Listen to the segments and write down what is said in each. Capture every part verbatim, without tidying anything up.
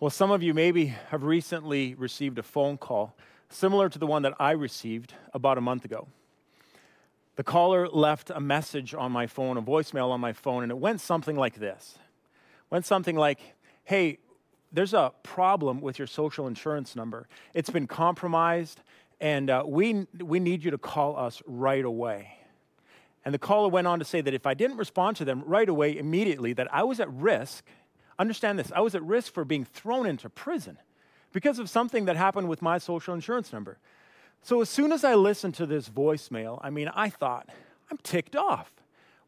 Well, some of you maybe have recently received a phone call similar to the one that I received about a month ago. The caller left a message on my phone, a voicemail on my phone, and it went something like this. It went something like, hey, there's a problem with your social insurance number. It's been compromised, and uh, we we need you to call us right away. And the caller went on to say that if I didn't respond to them right away immediately, that I was at risk. Understand this, I was at risk for being thrown into prison because of something that happened with my social insurance number. So as soon as I listened to this voicemail, I mean, I thought, I'm ticked off.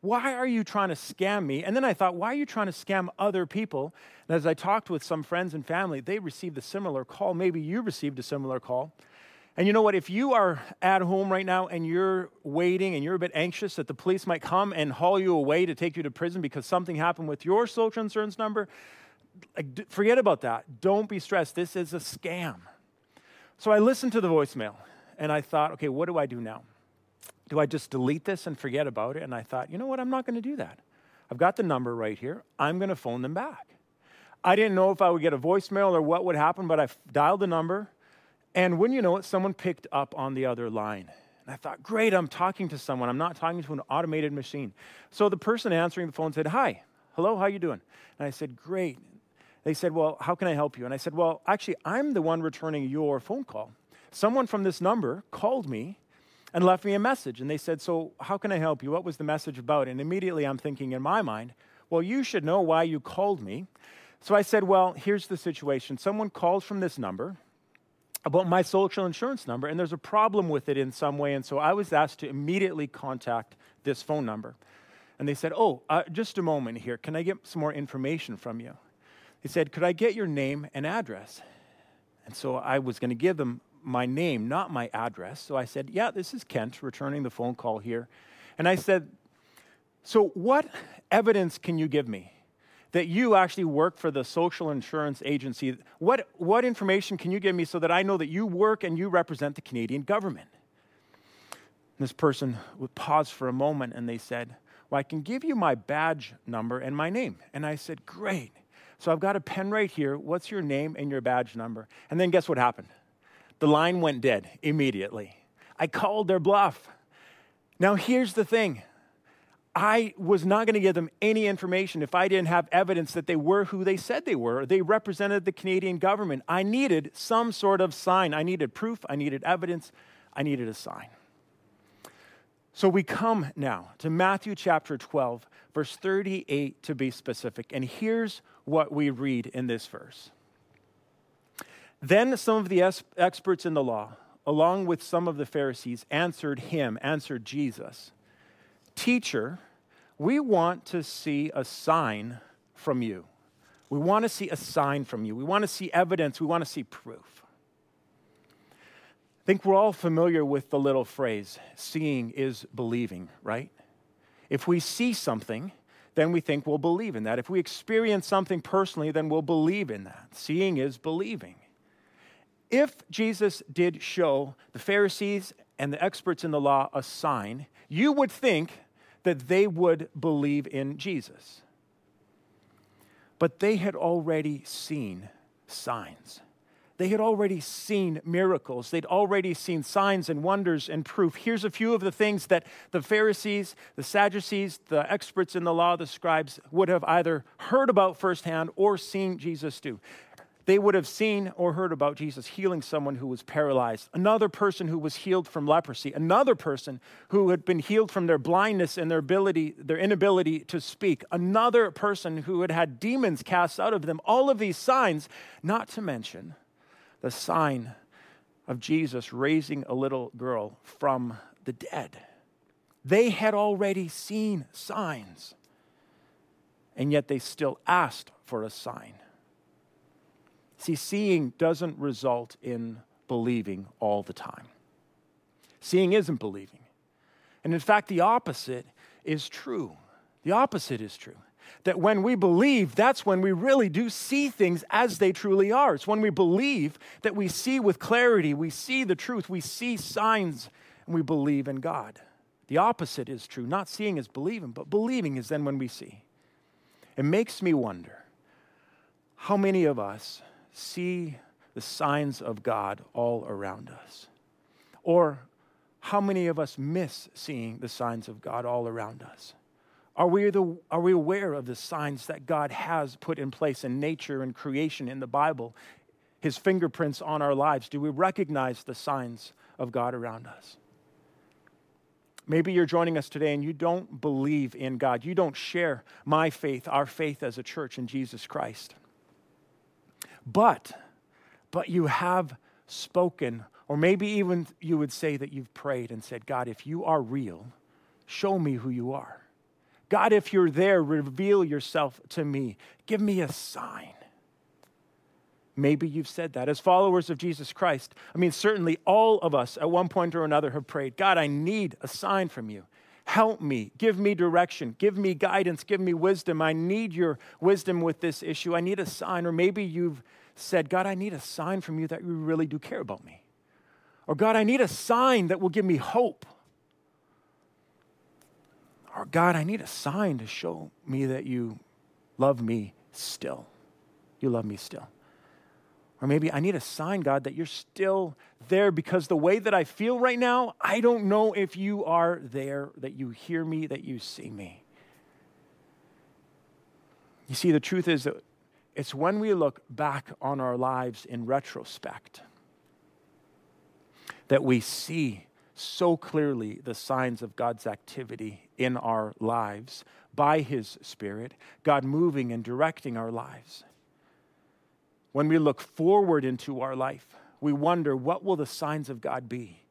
Why are you trying to scam me? And then I thought, why are you trying to scam other people? And as I talked with some friends and family, they received a similar call. Maybe you received a similar call. And you know what? If you are at home right now and you're waiting and you're a bit anxious that the police might come and haul you away to take you to prison because something happened with your social insurance number, forget about that. Don't be stressed. This is a scam. So I listened to the voicemail and I thought, okay, what do I do now? Do I just delete this and forget about it? And I thought, you know what? I'm not going to do that. I've got the number right here. I'm going to phone them back. I didn't know if I would get a voicemail or what would happen, but I dialed the number. And wouldn't you know it, someone picked up on the other line. And I thought, great, I'm talking to someone. I'm not talking to an automated machine. So the person answering the phone said, hi, hello, how you doing? And I said, great. They said, well, how can I help you? And I said, well, actually, I'm the one returning your phone call. Someone from this number called me and left me a message. And they said, so how can I help you? What was the message about? And immediately I'm thinking in my mind, well, you should know why you called me. So I said, well, here's the situation. Someone called from this number about my social insurance number, and there's a problem with it in some way, and so I was asked to immediately contact this phone number. And they said, oh, uh, just a moment here. Can I get some more information from you? They said, could I get your name and address? And so I was going to give them my name, not my address. So I said, yeah, this is Kent, returning the phone call here. And I said, so what evidence can you give me that you actually work for the social insurance agency? What what information can you give me so that I know that you work and you represent the Canadian government? And this person would pause for a moment and they said, well, I can give you my badge number and my name. And I said, great. So I've got a pen right here. What's your name and your badge number? And then guess what happened? The line went dead immediately. I called their bluff. Now here's the thing. I was not going to give them any information if I didn't have evidence that they were who they said they were. They represented the Canadian government. I needed some sort of sign. I needed proof. I needed evidence. I needed a sign. So we come now to Matthew chapter twelve, verse thirty-eight to be specific. And here's what we read in this verse. Then some of the es- experts in the law, along with some of the Pharisees, answered him, answered Jesus, Teacher, we want to see a sign from you. We want to see a sign from you. We want to see evidence. We want to see proof. I think we're all familiar with the little phrase, seeing is believing, right? If we see something, then we think we'll believe in that. If we experience something personally, then we'll believe in that. Seeing is believing. If Jesus did show the Pharisees and the experts in the law a sign, you would think that they would believe in Jesus. But they had already seen signs. They had already seen miracles. They'd already seen signs and wonders and proof. Here's a few of the things that the Pharisees, the Sadducees, the experts in the law, the scribes would have either heard about firsthand or seen Jesus do. They would have seen or heard about Jesus healing someone who was paralyzed, another person who was healed from leprosy, another person who had been healed from their blindness and their ability, their inability to speak, another person who had had demons cast out of them. All of these signs, not to mention the sign of Jesus raising a little girl from the dead. They had already seen signs, and yet they still asked for a sign. See, seeing doesn't result in believing all the time. Seeing isn't believing. And in fact, the opposite is true. The opposite is true. That when we believe, that's when we really do see things as they truly are. It's when we believe that we see with clarity, we see the truth, we see signs, and we believe in God. The opposite is true. Not seeing is believing, but believing is then when we see. It makes me wonder how many of us see the signs of God all around us? Or how many of us miss seeing the signs of God all around us? Are we, the, are we aware of the signs that God has put in place in nature and creation in the Bible, his fingerprints on our lives? Do we recognize the signs of God around us? Maybe you're joining us today and you don't believe in God. You don't share my faith, our faith as a church in Jesus Christ. But, but you have spoken, or maybe even you would say that you've prayed and said, God, if you are real, show me who you are. God, if you're there, reveal yourself to me. Give me a sign. Maybe you've said that. As followers of Jesus Christ, I mean, certainly all of us at one point or another have prayed, God, I need a sign from you. Help me. Give me direction. Give me guidance. Give me wisdom. I need your wisdom with this issue. I need a sign. Or maybe you've said, God, I need a sign from you that you really do care about me. Or God, I need a sign that will give me hope. Or God, I need a sign to show me that you love me still. You love me still. Or maybe I need a sign, God, that you're still there, because the way that I feel right now, I don't know if you are there, that you hear me, that you see me. You see, the truth is that it's when we look back on our lives in retrospect that we see so clearly the signs of God's activity in our lives by his Spirit, God moving and directing our lives. When we look forward into our life, we wonder, what will the signs of God be?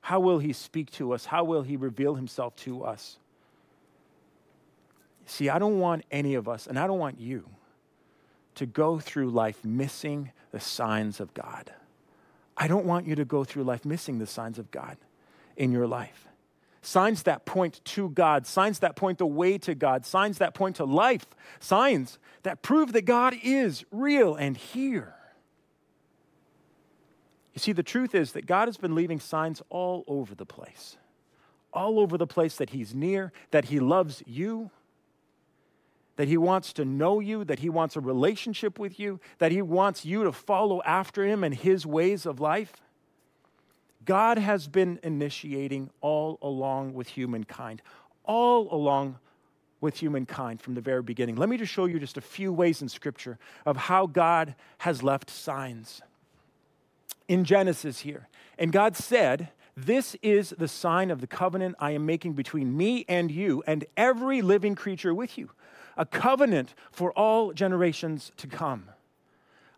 How will he speak to us? How will he reveal himself to us? See, I don't want any of us, and I don't want you, to go through life missing the signs of God. I don't want you to go through life missing the signs of God in your life. Signs that point to God, signs that point the way to God, signs that point to life, signs that prove that God is real and here. You see, the truth is that God has been leaving signs all over the place, all over the place that he's near, that he loves you, that he wants to know you, that he wants a relationship with you, that he wants you to follow after him and his ways of life. God has been initiating all along with humankind, all along with humankind from the very beginning. Let me just show you just a few ways in Scripture of how God has left signs. In Genesis here, and God said, this is the sign of the covenant I am making between me and you and every living creature with you, a covenant for all generations to come.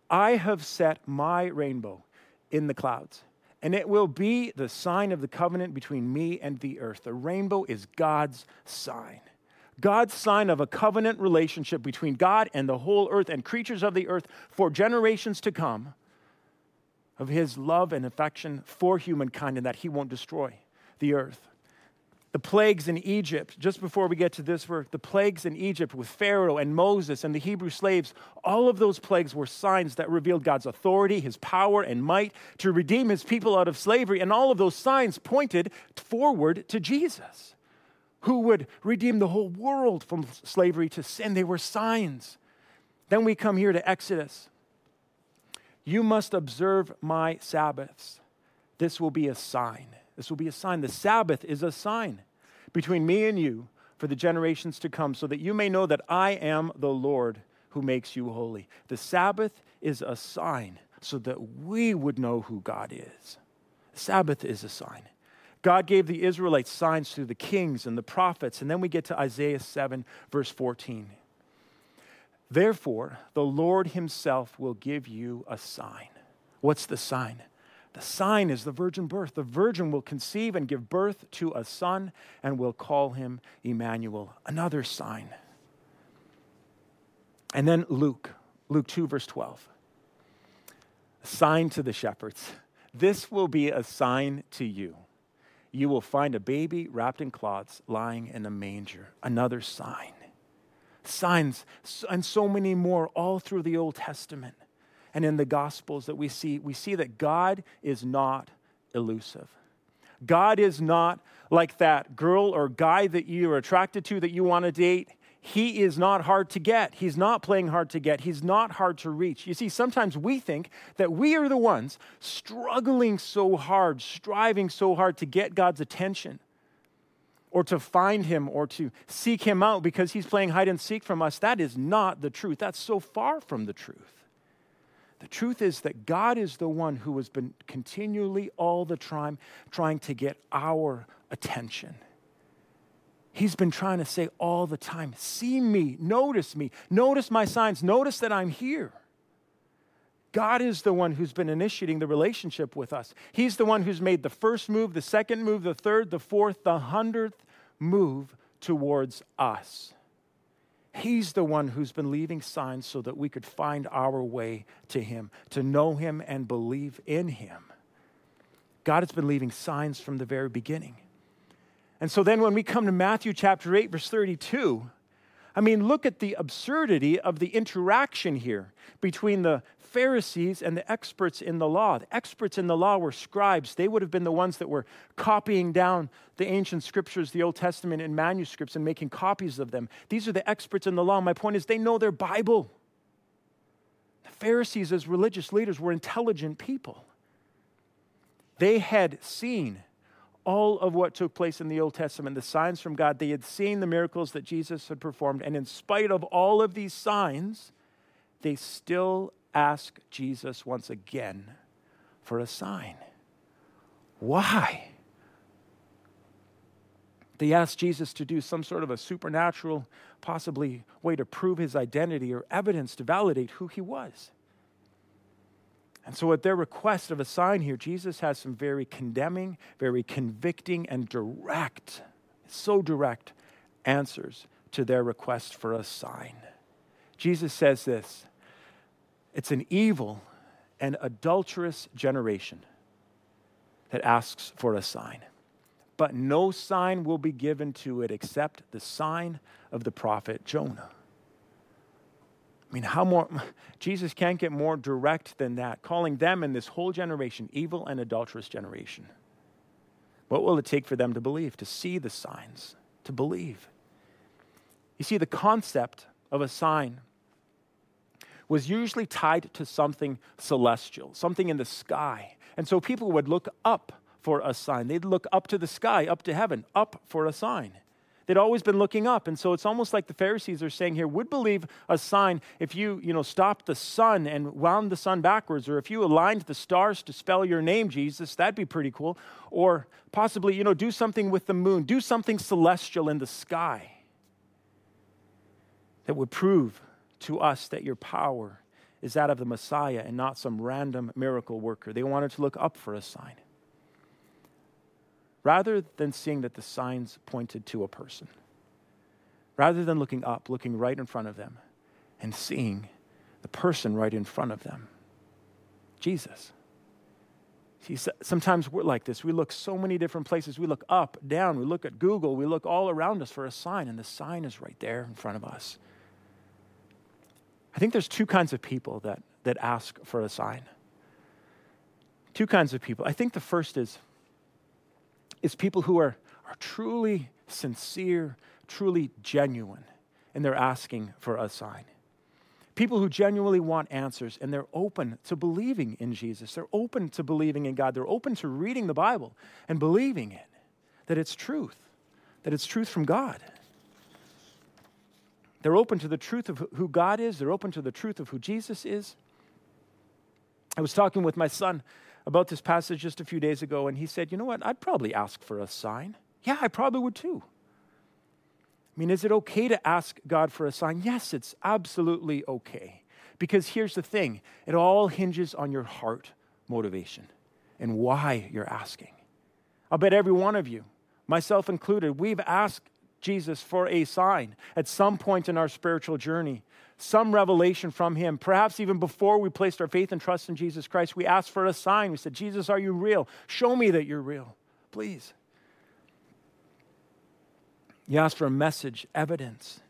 I have set my rainbow in the clouds, and it will be the sign of the covenant between me and the earth. The rainbow is God's sign. God's sign of a covenant relationship between God and the whole earth and creatures of the earth for generations to come, of his love and affection for humankind, and that he won't destroy the earth. The plagues in Egypt, just before we get to this verse, the plagues in Egypt with Pharaoh and Moses and the Hebrew slaves, all of those plagues were signs that revealed God's authority, his power and might to redeem his people out of slavery. And all of those signs pointed forward to Jesus, who would redeem the whole world from slavery to sin. They were signs. Then we come here to Exodus. You must observe my Sabbaths. This will be a sign. This will be a sign. The Sabbath is a sign between me and you for the generations to come, so that you may know that I am the Lord who makes you holy. The Sabbath is a sign so that we would know who God is. The Sabbath is a sign. God gave the Israelites signs through the kings and the prophets. And then we get to Isaiah seven, verse fourteen. Therefore, the Lord himself will give you a sign. What's the sign? The sign is the virgin birth. The virgin will conceive and give birth to a son and will call him Emmanuel. Another sign. And then Luke, Luke two, verse twelve. A sign to the shepherds. This will be a sign to you. You will find a baby wrapped in cloths lying in a manger. Another sign. Signs and so many more all through the Old Testament. And in the Gospels that we see, we see that God is not elusive. God is not like that girl or guy that you are attracted to that you want to date. He is not hard to get. He's not playing hard to get. He's not hard to reach. You see, sometimes we think that we are the ones struggling so hard, striving so hard to get God's attention or to find him or to seek him out because he's playing hide and seek from us. That is not the truth. That's so far from the truth. The truth is that God is the one who has been continually all the time trying to get our attention. He's been trying to say all the time, see me, notice me, notice my signs, notice that I'm here. God is the one who's been initiating the relationship with us. He's the one who's made the first move, the second move, the third, the fourth, the hundredth move towards us. He's the one who's been leaving signs so that we could find our way to him, to know him and believe in him. God has been leaving signs from the very beginning. And so then when we come to Matthew chapter eight, verse thirty-two, I mean, look at the absurdity of the interaction here between the Pharisees and the experts in the law. The experts in the law were scribes. They would have been the ones that were copying down the ancient scriptures, the Old Testament in manuscripts and making copies of them. These are the experts in the law. My point is they know their Bible. The Pharisees as religious leaders were intelligent people. They had seen all of what took place in the Old Testament, the signs from God. They had seen the miracles that Jesus had performed. And in spite of all of these signs, they still ask Jesus once again for a sign. Why? They asked Jesus to do some sort of a supernatural, possibly way to prove his identity or evidence to validate who he was. And so at their request of a sign here, Jesus has some very condemning, very convicting, and direct, so direct answers to their request for a sign. Jesus says this, it's an evil and adulterous generation that asks for a sign, but no sign will be given to it except the sign of the prophet Jonah. I mean, how more, Jesus can't get more direct than that, calling them and this whole generation evil and adulterous generation. What will it take for them to believe, to see the signs, to believe? You see, the concept of a sign was usually tied to something celestial, something in the sky. And so people would look up for a sign. They'd look up to the sky, up to heaven, up for a sign. They'd always been looking up. And so it's almost like the Pharisees are saying here, would believe a sign if you, you know, stopped the sun and wound the sun backwards, or if you aligned the stars to spell your name, Jesus, that'd be pretty cool. Or possibly, you know, do something with the moon, do something celestial in the sky that would prove to us that your power is that of the Messiah and not some random miracle worker. They wanted to look up for a sign, rather than seeing that the signs pointed to a person, rather than looking up, looking right in front of them and seeing the person right in front of them, Jesus. See, sometimes we're like this. We look so many different places. We look up, down, we look at Google, we look all around us for a sign, and the sign is right there in front of us. I think there's two kinds of people that, that ask for a sign. Two kinds of people. I think the first is, It's people who are, are truly sincere, truly genuine, and they're asking for a sign. People who genuinely want answers, and they're open to believing in Jesus. They're open to believing in God. They're open to reading the Bible and believing it, that it's truth, that it's truth from God. They're open to the truth of who God is. They're open to the truth of who Jesus is. I was talking with my son about this passage just a few days ago, and he said, you know what, I'd probably ask for a sign. Yeah, I probably would too. I mean, is it okay to ask God for a sign? Yes, it's absolutely okay. Because here's the thing, it all hinges on your heart motivation and why you're asking. I'll bet every one of you, myself included, we've asked Jesus for a sign at some point in our spiritual journey, some revelation from him. Perhaps even before we placed our faith and trust in Jesus Christ, we asked for a sign. We said, Jesus, are you real? Show me that you're real, please. You asked for a message, evidence.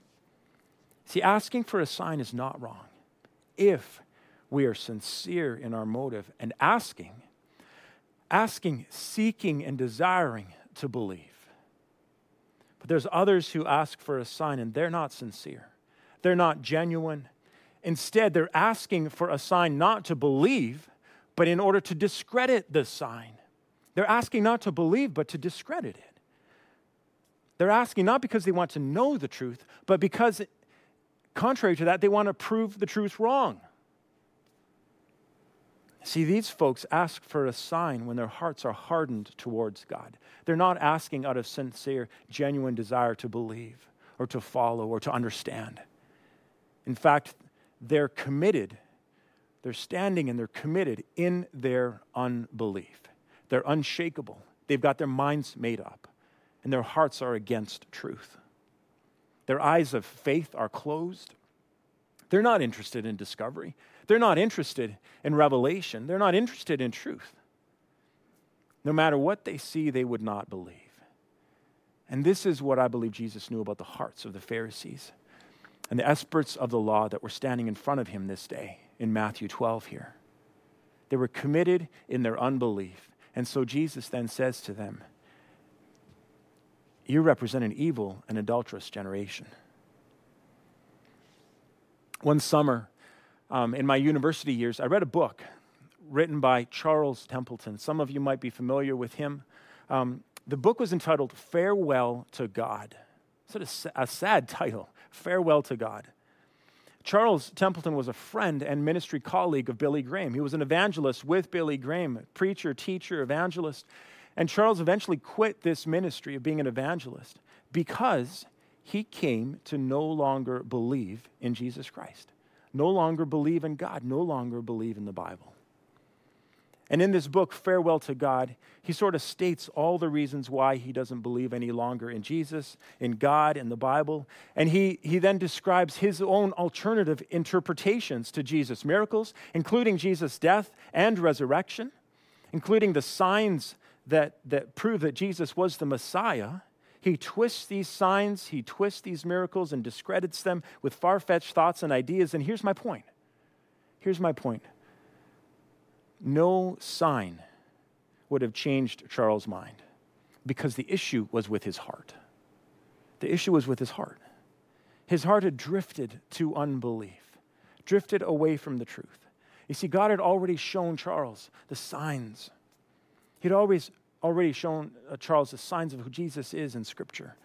See, asking for a sign is not wrong if we are sincere in our motive and asking, asking, seeking, and desiring to believe. But there's others who ask for a sign and they're not sincere. They're not genuine. Instead, they're asking for a sign not to believe, but in order to discredit the sign. They're asking not to believe, but to discredit it. They're asking not because they want to know the truth, but because, contrary to that, they want to prove the truth wrong. See, these folks ask for a sign when their hearts are hardened towards God. They're not asking out of sincere, genuine desire to believe or to follow or to understand. In fact, they're committed. They're standing and they're committed in their unbelief. They're unshakable. They've got their minds made up, and their hearts are against truth. Their eyes of faith are closed. They're not interested in discovery. They're not interested in revelation. They're not interested in truth. No matter what they see, they would not believe. And this is what I believe Jesus knew about the hearts of the Pharisees and the experts of the law that were standing in front of him this day in Matthew twelve here. They were committed in their unbelief. And so Jesus then says to them, "You represent an evil and adulterous generation." One summer, um, in my university years, I read a book written by Charles Templeton. Some of you might be familiar with him. Um, the book was entitled Farewell to God. It's a, a sad title, Farewell to God. Charles Templeton was a friend and ministry colleague of Billy Graham. He was an evangelist with Billy Graham, preacher, teacher, evangelist. And Charles eventually quit this ministry of being an evangelist because he came to no longer believe in Jesus Christ, no longer believe in God, no longer believe in the Bible. And in this book, Farewell to God, he sort of states all the reasons why he doesn't believe any longer in Jesus, in God, in the Bible. And he, he then describes his own alternative interpretations to Jesus' miracles, including Jesus' death and resurrection, including the signs that, that prove that Jesus was the Messiah. He twists these signs, he twists these miracles and discredits them with far-fetched thoughts and ideas. And here's my point. Here's my point. No sign would have changed Charles' mind because the issue was with his heart. The issue was with his heart. His heart had drifted to unbelief, drifted away from the truth. You see, God had already shown Charles the signs. He'd always already shown uh, Charles the signs of who Jesus is in Scripture,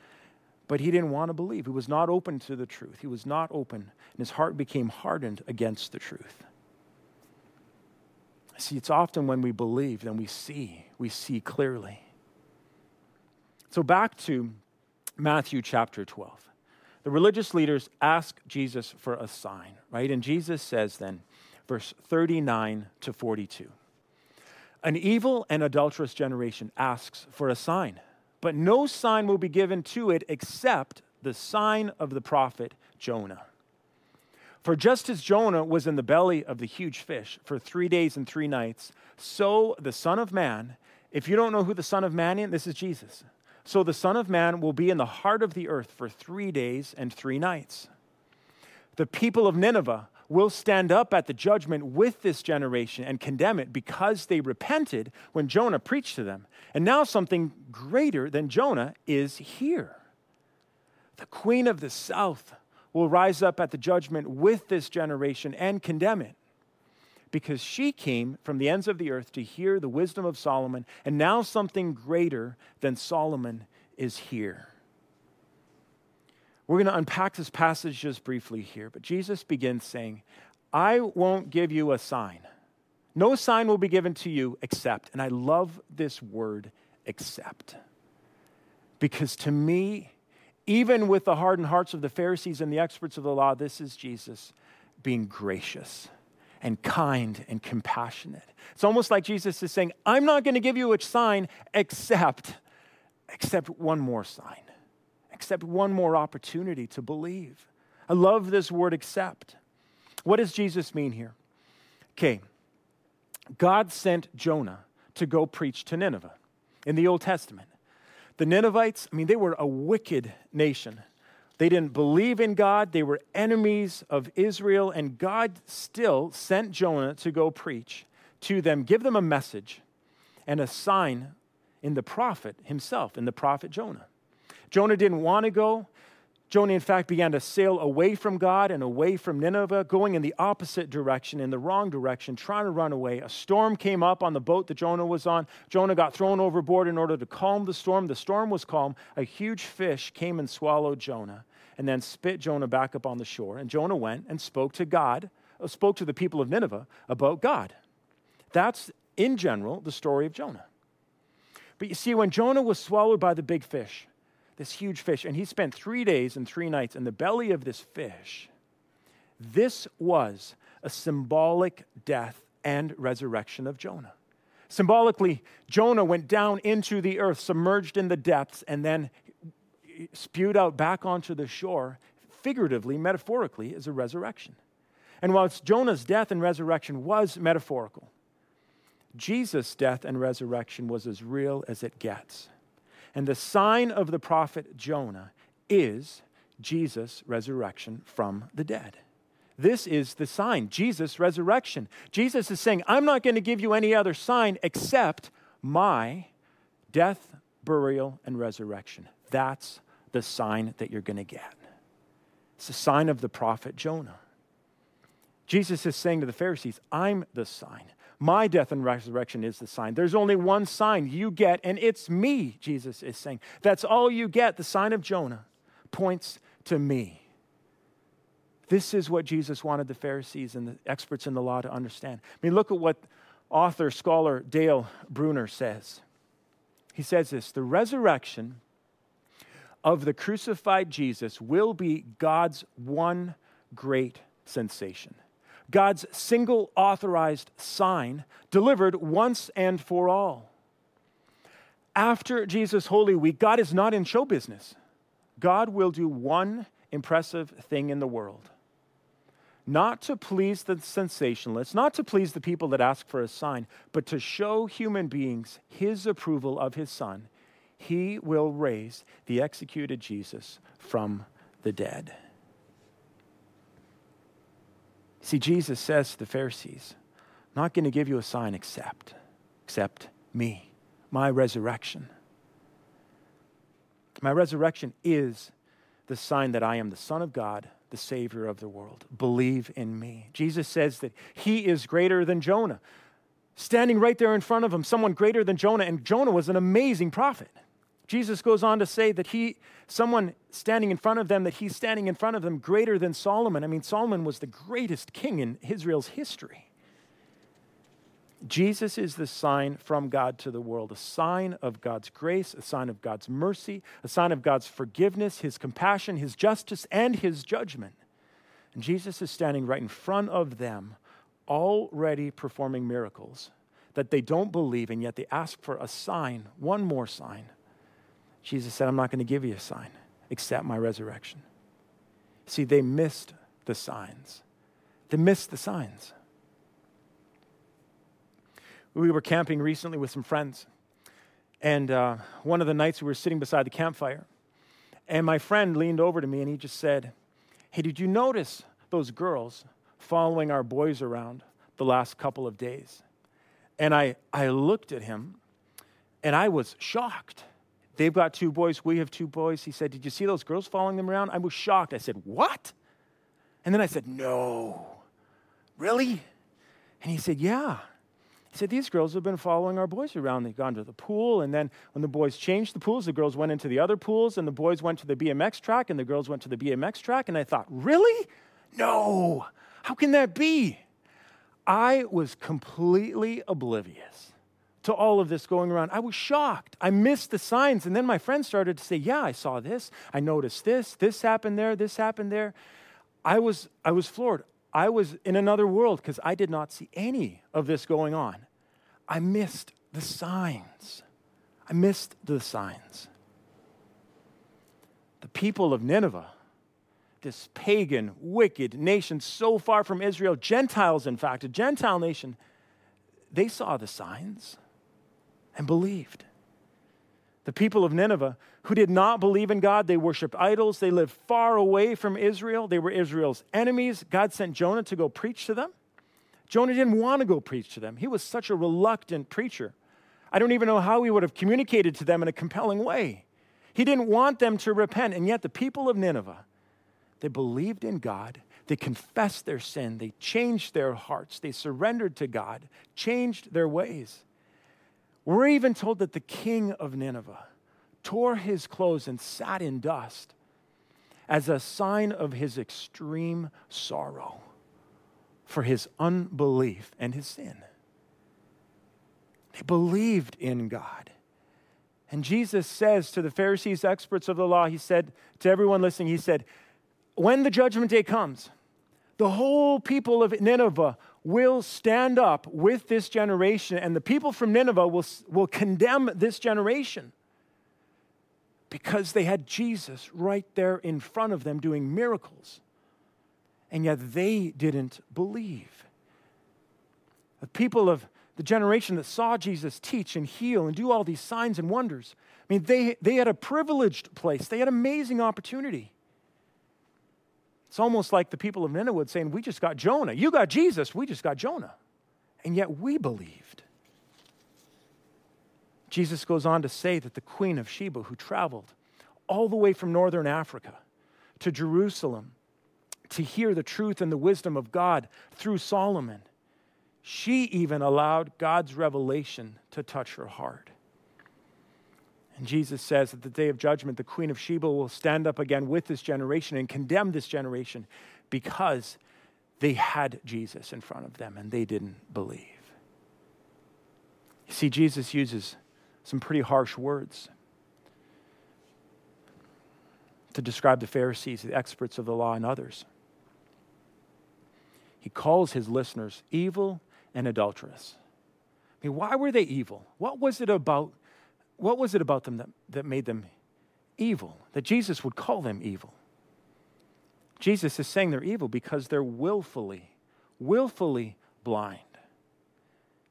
but he didn't want to believe. He was not open to the truth. He was not open, and his heart became hardened against the truth. See, it's often when we believe, then we see, we see clearly. So back to Matthew chapter twelve. The religious leaders ask Jesus for a sign, right? And Jesus says then, verse thirty-nine to forty-two. An evil and adulterous generation asks for a sign, but no sign will be given to it except the sign of the prophet Jonah. For just as Jonah was in the belly of the huge fish for three days and three nights, so the Son of Man, if you don't know who the Son of Man is, this is Jesus. So the Son of Man will be in the heart of the earth for three days and three nights. The people of Nineveh will stand up at the judgment with this generation and condemn it because they repented when Jonah preached to them. And now something greater than Jonah is here. The Queen of the South will rise up at the judgment with this generation and condemn it because she came from the ends of the earth to hear the wisdom of Solomon, and now something greater than Solomon is here. We're going to unpack this passage just briefly here, but Jesus begins saying, I won't give you a sign. No sign will be given to you except, and I love this word, except. Because to me, even with the hardened hearts of the Pharisees and the experts of the law, this is Jesus being gracious and kind and compassionate. It's almost like Jesus is saying, I'm not going to give you a sign except, except one more sign. Accept one more opportunity to believe. I love this word, accept. What does Jesus mean here? Okay, God sent Jonah to go preach to Nineveh in the Old Testament. The Ninevites, I mean, they were a wicked nation. They didn't believe in God. They were enemies of Israel, and God still sent Jonah to go preach to them, give them a message and a sign in the prophet himself, in the prophet Jonah. Jonah didn't want to go. Jonah, in fact, began to sail away from God and away from Nineveh, going in the opposite direction, in the wrong direction, trying to run away. A storm came up on the boat that Jonah was on. Jonah got thrown overboard in order to calm the storm. The storm was calm. A huge fish came and swallowed Jonah and then spit Jonah back up on the shore. And Jonah went and spoke to God, spoke to the people of Nineveh about God. That's, in general, the story of Jonah. But you see, when Jonah was swallowed by the big fish, this huge fish, and he spent three days and three nights in the belly of this fish. This was a symbolic death and resurrection of Jonah. Symbolically, Jonah went down into the earth, submerged in the depths, and then spewed out back onto the shore, figuratively, metaphorically, as a resurrection. And whilst Jonah's death and resurrection was metaphorical, Jesus' death and resurrection was as real as it gets. And the sign of the prophet Jonah is Jesus' resurrection from the dead. This is the sign, Jesus' resurrection. Jesus is saying, I'm not going to give you any other sign except my death, burial, and resurrection. That's the sign that you're going to get. It's the sign of the prophet Jonah. Jesus is saying to the Pharisees, I'm the sign. My death and resurrection is the sign. There's only one sign you get, and it's me, Jesus is saying. That's all you get. The sign of Jonah points to me. This is what Jesus wanted the Pharisees and the experts in the law to understand. I mean, look at what author, scholar Dale Bruner says. He says this, the resurrection of the crucified Jesus will be God's one great sensation. God's single authorized sign delivered once and for all. After Jesus' Holy Week, God is not in show business. God will do one impressive thing in the world. Not to please the sensationalists, not to please the people that ask for a sign, but to show human beings his approval of his son, he will raise the executed Jesus from the dead. See, Jesus says to the Pharisees, I'm not going to give you a sign except, except me, my resurrection. My resurrection is the sign that I am the Son of God, the Savior of the world. Believe in me. Jesus says that he is greater than Jonah. Standing right there in front of him, someone greater than Jonah, and Jonah was an amazing prophet. Jesus goes on to say that he, someone standing in front of them, that he's standing in front of them greater than Solomon. I mean, Solomon was the greatest king in Israel's history. Jesus is the sign from God to the world, a sign of God's grace, a sign of God's mercy, a sign of God's forgiveness, his compassion, his justice, and his judgment. And Jesus is standing right in front of them, already performing miracles that they don't believe, and yet they ask for a sign, one more sign. Jesus said, I'm not going to give you a sign except my resurrection. See, they missed the signs. They missed the signs. We were camping recently with some friends. And uh, one of the nights we were sitting beside the campfire. And my friend leaned over to me and he just said, hey, did you notice those girls following our boys around the last couple of days? And I, I looked at him and I was shocked. They've got two boys. We have two boys. He said, did you see those girls following them around? I was shocked. I said, what? And then I said, no. Really? And he said, yeah. He said, these girls have been following our boys around. They've gone to the pool. And then when the boys changed the pools, the girls went into the other pools. And the boys went to the B M X track. And the girls went to the B M X track. And I thought, really? No. How can that be? I was completely oblivious to all of this going around. I was shocked. I missed the signs. And then my friend started to say, yeah, I saw this. I noticed this. This happened there. This happened there. I was I was floored. I was in another world because I did not see any of this going on. I missed the signs. I missed the signs. The people of Nineveh, this pagan, wicked nation so far from Israel, Gentiles, in fact, a Gentile nation, they saw the signs and believed. The people of Nineveh, who did not believe in God, they worshiped idols, they lived far away from Israel, they were Israel's enemies. God sent Jonah to go preach to them. Jonah didn't want to go preach to them. He was such a reluctant preacher. I don't even know how he would have communicated to them in a compelling way. He didn't want them to repent. And yet the people of Nineveh, they believed in God. They confessed their sin. They changed their hearts. They surrendered to God, changed their ways. We're even told that the king of Nineveh tore his clothes and sat in dust as a sign of his extreme sorrow for his unbelief and his sin. They believed in God. And Jesus says to the Pharisees, experts of the law, he said to everyone listening, he said, when the judgment day comes, the whole people of Nineveh will stand up with this generation, and the people from Nineveh will, will condemn this generation because they had Jesus right there in front of them doing miracles, and yet they didn't believe. The people of the generation that saw Jesus teach and heal and do all these signs and wonders, I mean, they, they had a privileged place. They had amazing opportunity. It's almost like the people of Nineveh saying, we just got Jonah. You got Jesus, we just got Jonah. And yet we believed. Jesus goes on to say that the Queen of Sheba, who traveled all the way from northern Africa to Jerusalem to hear the truth and the wisdom of God through Solomon, she even allowed God's revelation to touch her heart. And Jesus says that the day of judgment, the Queen of Sheba will stand up again with this generation and condemn this generation because they had Jesus in front of them and they didn't believe. You see, Jesus uses some pretty harsh words to describe the Pharisees, the experts of the law, and others. He calls his listeners evil and adulterous. I mean, why were they evil? What was it about, what was it about them that, that made them evil, that Jesus would call them evil? Jesus is saying they're evil because they're willfully, willfully blind.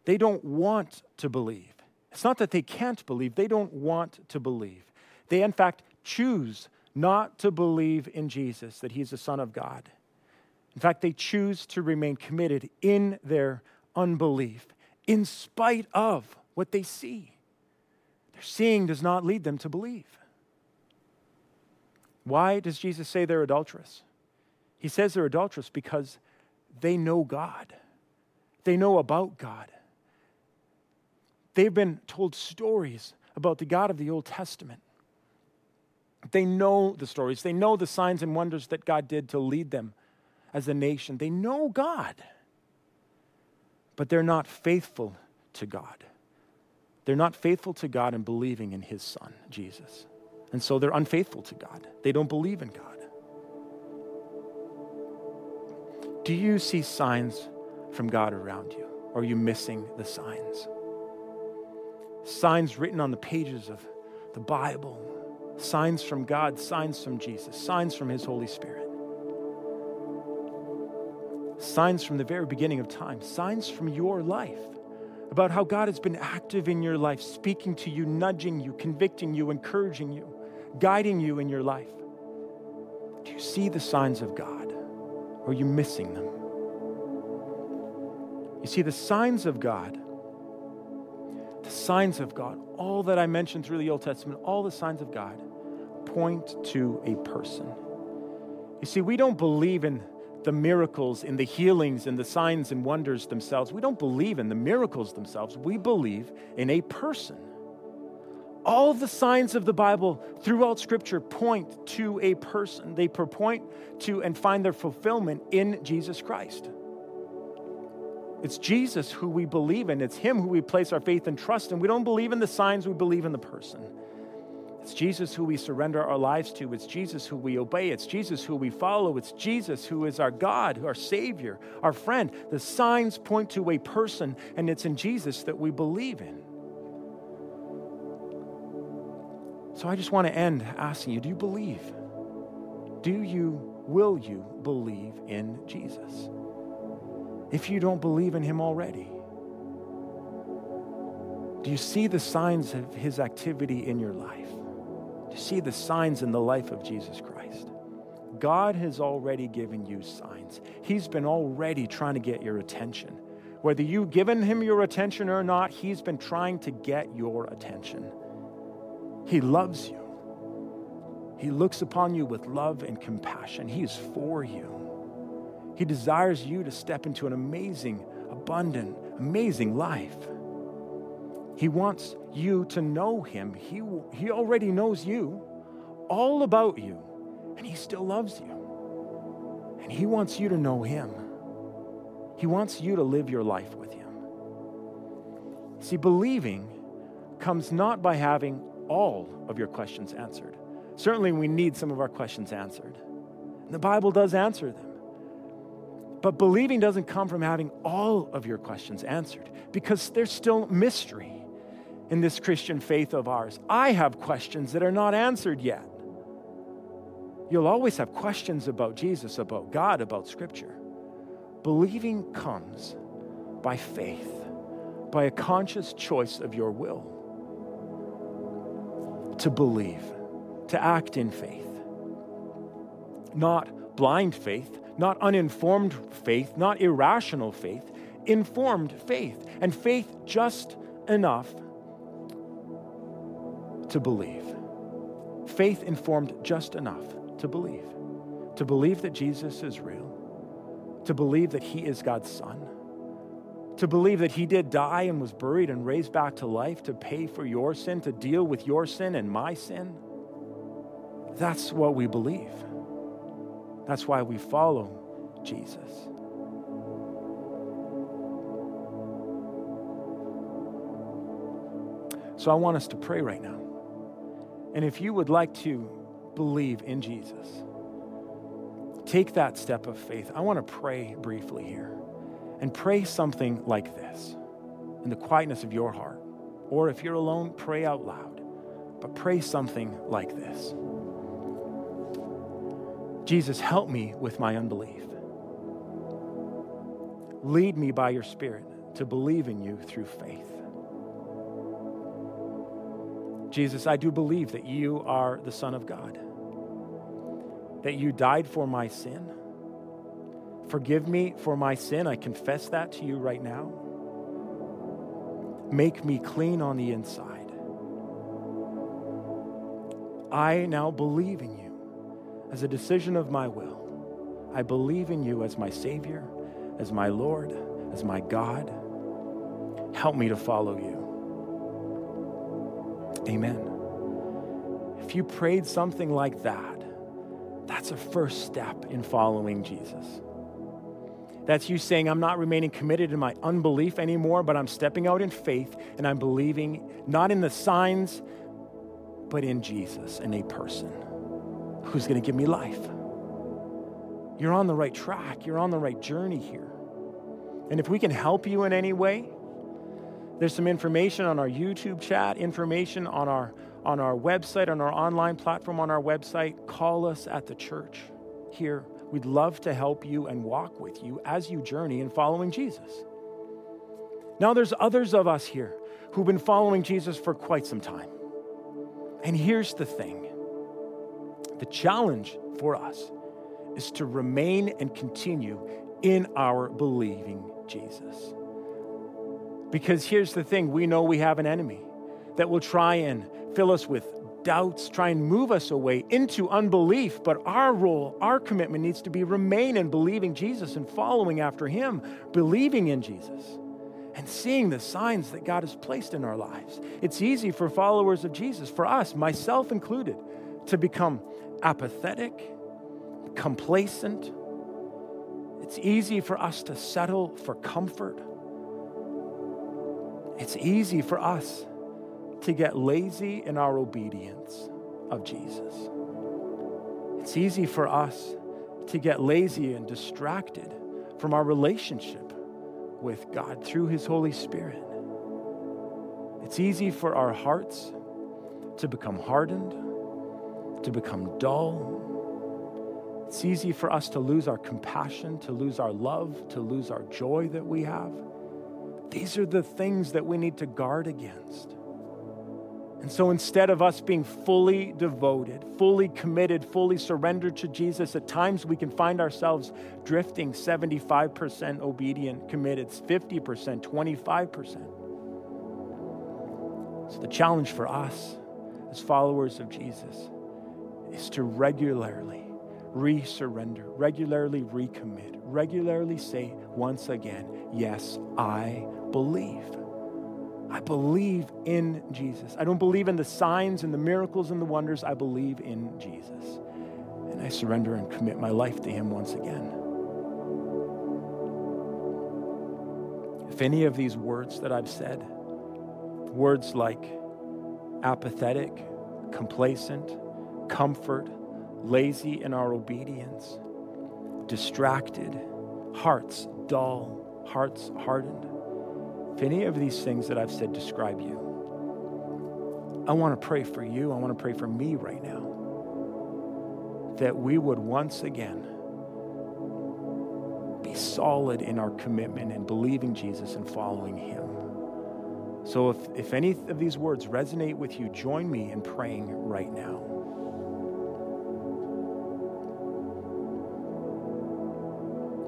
They don't want to believe. It's not that they can't believe. They don't want to believe. They, in fact, choose not to believe in Jesus, that he's the Son of God. In fact, they choose to remain committed in their unbelief, in spite of what they see. Their seeing does not lead them to believe. Why does Jesus say they're adulterous? He says they're adulterous because they know God. They know about God. They've been told stories about the God of the Old Testament. They know the stories. They know the signs and wonders that God did to lead them as a nation. They know God, but they're not faithful to God. They're not faithful to God in believing in his son, Jesus. And so they're unfaithful to God. They don't believe in God. Do you see signs from God around you? Or are you missing the signs? Signs written on the pages of the Bible, signs from God, signs from Jesus, signs from his Holy Spirit. Signs from the very beginning of time, signs from your life about how God has been active in your life, speaking to you, nudging you, convicting you, encouraging you, guiding you in your life. Do you see the signs of God, or are you missing them? You see, the signs of God, the signs of God, all that I mentioned through the Old Testament, all the signs of God point to a person. You see, we don't believe in the miracles and the healings and the signs and wonders themselves. We don't believe in the miracles themselves. We believe in a person. All the signs of the Bible throughout Scripture point to a person. They point to and find their fulfillment in Jesus Christ. It's Jesus who we believe in. It's him who we place our faith and trust in. We don't believe in the signs. We believe in the person. It's Jesus who we surrender our lives to. It's Jesus who we obey. It's Jesus who we follow. It's Jesus who is our God, our Savior, our friend. The signs point to a person, and it's in Jesus that we believe in. So I just want to end asking you, do you believe? Do you, will you believe in Jesus? If you don't believe in him already, do you see the signs of his activity in your life? To see the signs in the life of Jesus Christ. God has already given you signs. He's been already trying to get your attention. Whether you've given him your attention or not, he's been trying to get your attention. He loves you. He looks upon you with love and compassion. He is for you. He desires you to step into an amazing, abundant, amazing life. He wants you to know him. He, he already knows you, all about you, and he still loves you. And he wants you to know him. He wants you to live your life with him. See, believing comes not by having all of your questions answered. Certainly we need some of our questions answered. And the Bible does answer them. But believing doesn't come from having all of your questions answered, because there's still mystery in this Christian faith of ours. I have questions that are not answered yet. You'll always have questions about Jesus, about God, about Scripture. Believing comes by faith, by a conscious choice of your will to believe, to act in faith. Not blind faith, not uninformed faith, not irrational faith, informed faith, and faith just enough to believe. Faith informed just enough to believe. To believe that Jesus is real, to believe that he is God's son, to believe that he did die and was buried and raised back to life to pay for your sin, to deal with your sin and my sin. That's what we believe. That's why we follow Jesus. So I want us to pray right now. And if you would like to believe in Jesus, take that step of faith. I want to pray briefly here, and pray something like this in the quietness of your heart. Or if you're alone, pray out loud, but pray something like this. Jesus, help me with my unbelief. Lead me by your Spirit to believe in you through faith. Jesus, I do believe that you are the Son of God, that you died for my sin. Forgive me for my sin. I confess that to you right now. Make me clean on the inside. I now believe in you. As a decision of my will, I believe in you as my Savior, as my Lord, as my God. Help me to follow you. Amen. If you prayed something like that, that's a first step in following Jesus. That's you saying, I'm not remaining committed in my unbelief anymore, but I'm stepping out in faith and I'm believing not in the signs, but in Jesus, in a person who's going to give me life. You're on the right track. You're on the right journey here. And if we can help you in any way, there's some information on our YouTube chat, information on our, on our website, on our online platform, on our website. Call us at the church here. We'd love to help you and walk with you as you journey in following Jesus. Now there's others of us here who've been following Jesus for quite some time. And here's the thing. The challenge for us is to remain and continue in our believing Jesus. Because here's the thing, we know we have an enemy that will try and fill us with doubts, try and move us away into unbelief, but our role, our commitment needs to be remain in believing Jesus and following after him, believing in Jesus and seeing the signs that God has placed in our lives. It's easy for followers of Jesus, for us, myself included, to become apathetic, complacent. It's easy for us to settle for comfort. It's easy for us to get lazy in our obedience of Jesus. It's easy for us to get lazy and distracted from our relationship with God through His Holy Spirit. It's easy for our hearts to become hardened, to become dull. It's easy for us to lose our compassion, to lose our love, to lose our joy that we have. These are the things that we need to guard against. And so instead of us being fully devoted, fully committed, fully surrendered to Jesus, at times we can find ourselves drifting seventy-five percent obedient, committed, fifty percent, twenty-five percent. So the challenge for us as followers of Jesus is to regularly re-surrender, regularly recommit, regularly say once again, yes, I believe. I believe in Jesus. I don't believe in the signs and the miracles and the wonders. I believe in Jesus. And I surrender and commit my life to him once again. If any of these words that I've said, words like apathetic, complacent, comfort, lazy in our obedience, distracted, hearts dull, hearts hardened, if any of these things that I've said describe you, I want to pray for you. I want to pray for me right now, that we would once again be solid in our commitment and believing Jesus and following him. So if, if any of these words resonate with you, join me in praying right now.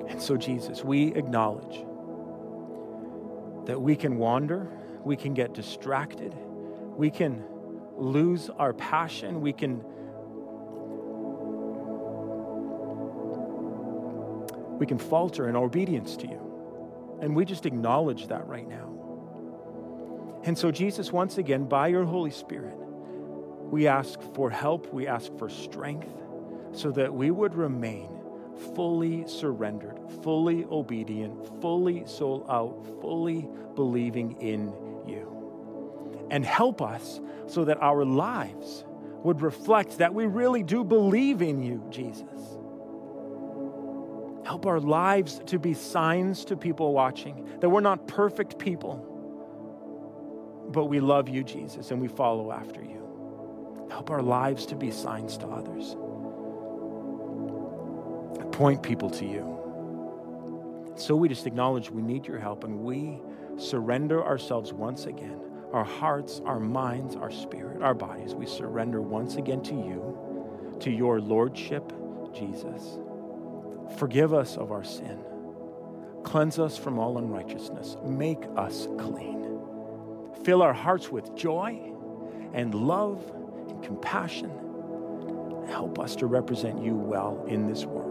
And so, Jesus, we acknowledge that we can wander, we can get distracted, we can lose our passion, we can we can falter in our obedience to you. And we just acknowledge that right now. And so, Jesus, once again, by your Holy Spirit, we ask for help, we ask for strength, so that we would remain fully surrendered, fully obedient, fully soul out, fully believing in you. And help us so that our lives would reflect that we really do believe in you, Jesus. Help our lives to be signs to people watching, that we're not perfect people, but we love you, Jesus, and we follow after you. Help our lives to be signs to others. Point people to you. So we just acknowledge we need your help, and we surrender ourselves once again, our hearts, our minds, our spirit, our bodies. We surrender once again to you, to your Lordship, Jesus. Forgive us of our sin. Cleanse us from all unrighteousness. Make us clean. Fill our hearts with joy and love and compassion. Help us to represent you well in this world.